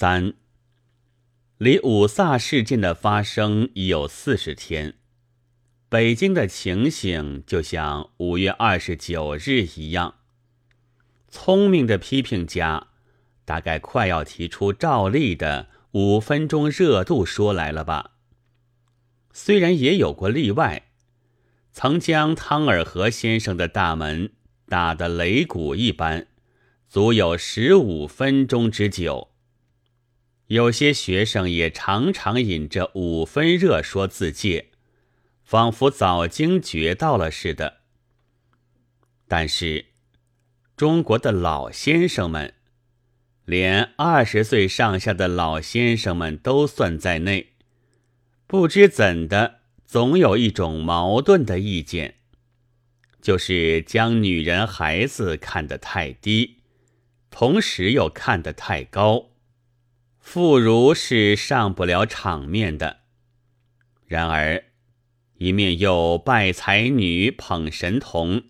3，离五卅事件的发生已有40天，北京的情形就像5月29日一样。聪明的批评家大概快要提出照例的5分钟热度说来了吧。虽然也有过例外，曾将汤尔和先生的大门打得擂鼓一般，足有15分钟之久。有些学生也常常引着5分热说自戒，仿佛早经觉到了似的。但是中国的老先生们，连20岁上下的老先生们都算在内，不知怎的总有一种矛盾的意见，就是将女人孩子看得太低，同时又看得太高，妇孺是上不了场面的。然而一面又拜才女捧神童，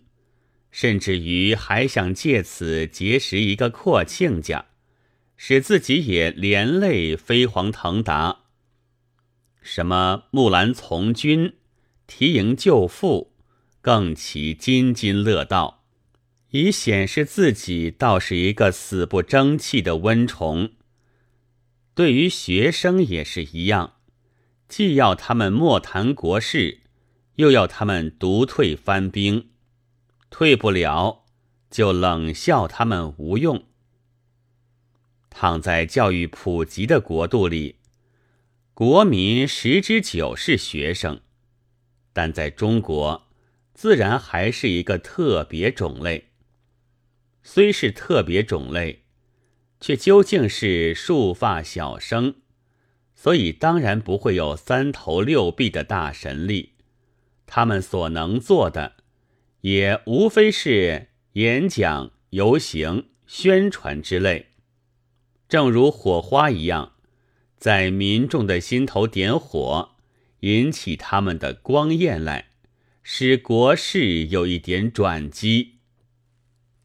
甚至于还想借此结识一个阔亲家，使自己也连累飞黄腾达。什么木兰从军、提营救父，更其津津乐道，以显示自己倒是一个死不争气的温虫。对于学生也是一样，既要他们莫谈国事，又要他们独退翻兵，退不了就冷笑他们无用。躺在教育普及的国度里，国民10之9是学生，但在中国自然还是一个特别种类。虽是特别种类，却究竟是束发小生，所以当然不会有3头6臂的大神力。他们所能做的也无非是演讲、游行、宣传之类，正如火花一样，在民众的心头点火，引起他们的光焰来，使国事有一点转机。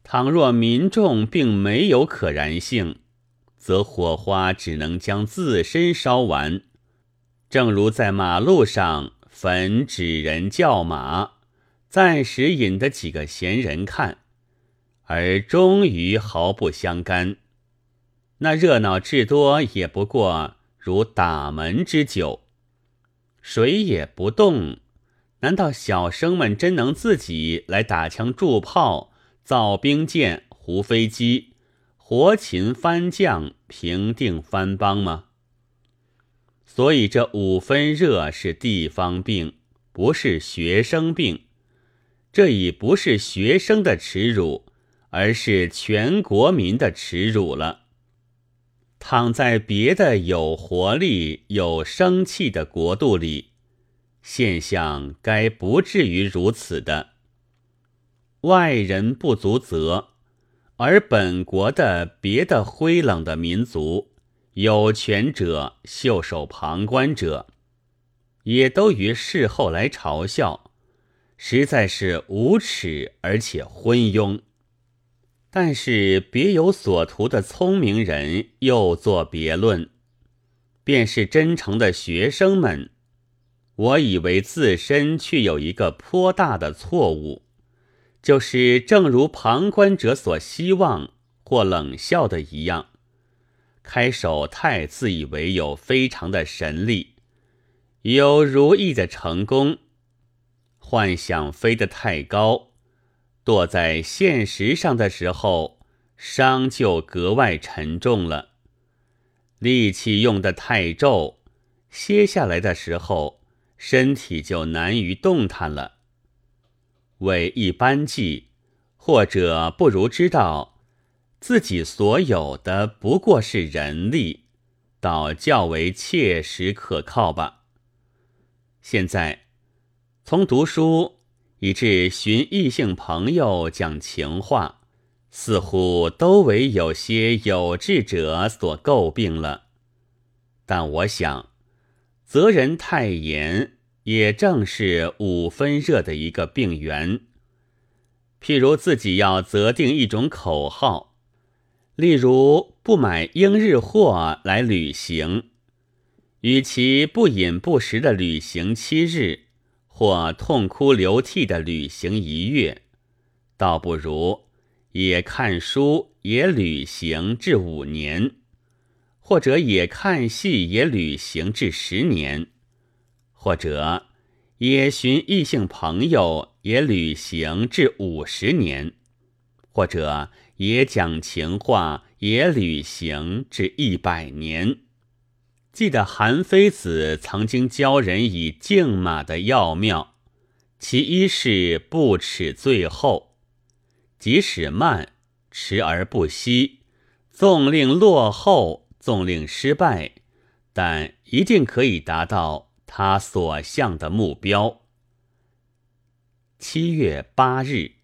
倘若民众并没有可燃性，则火花只能将自身烧完，正如在马路上焚纸人叫马，暂时引得几个闲人看，而终于毫不相干。那热闹至多也不过如打门之久，谁也不动。难道小生们真能自己来打枪助炮、造兵舰、胡飞机、活擒番将、平定番邦吗？所以这5分热是地方病，不是学生病。这已不是学生的耻辱，而是全国民的耻辱了。躺在别的有活力、有生气的国度里，现象该不至于如此的。外人不足责，而本国的别的灰冷的民族，有权者、袖手旁观者，也都于事后来嘲笑，实在是无耻而且昏庸。但是别有所图的聪明人又作别论，便是真诚的学生们，我以为自身却有一个颇大的错误，就是正如旁观者所希望或冷笑的一样，开手太自以为有非常的神力，有如意的成功，幻想飞得太高，躲在现实上的时候，伤就格外沉重了。力气用得太重，歇下来的时候，身体就难于动弹了。为一般计，或者不如知道自己所有的不过是人力，倒较为切实可靠吧。现在，从读书以致寻异性朋友讲情话，似乎都为有些有志者所诟病了。但我想，责人太严也正是5分热的一个病源。譬如自己要责定一种口号，例如不买英日货来旅行，与其不饮不食的旅行7日，或痛哭流涕的旅行1月，倒不如也看书也旅行至5年，或者也看戏也旅行至10年，或者也寻异性朋友也旅行至50年，或者也讲情话也旅行至100年。记得韩非子曾经教人以静马的要妙，其一是不耻最后，即使慢，迟而不息，纵令落后，纵令失败，但一定可以达到他所向的目标。7月8日。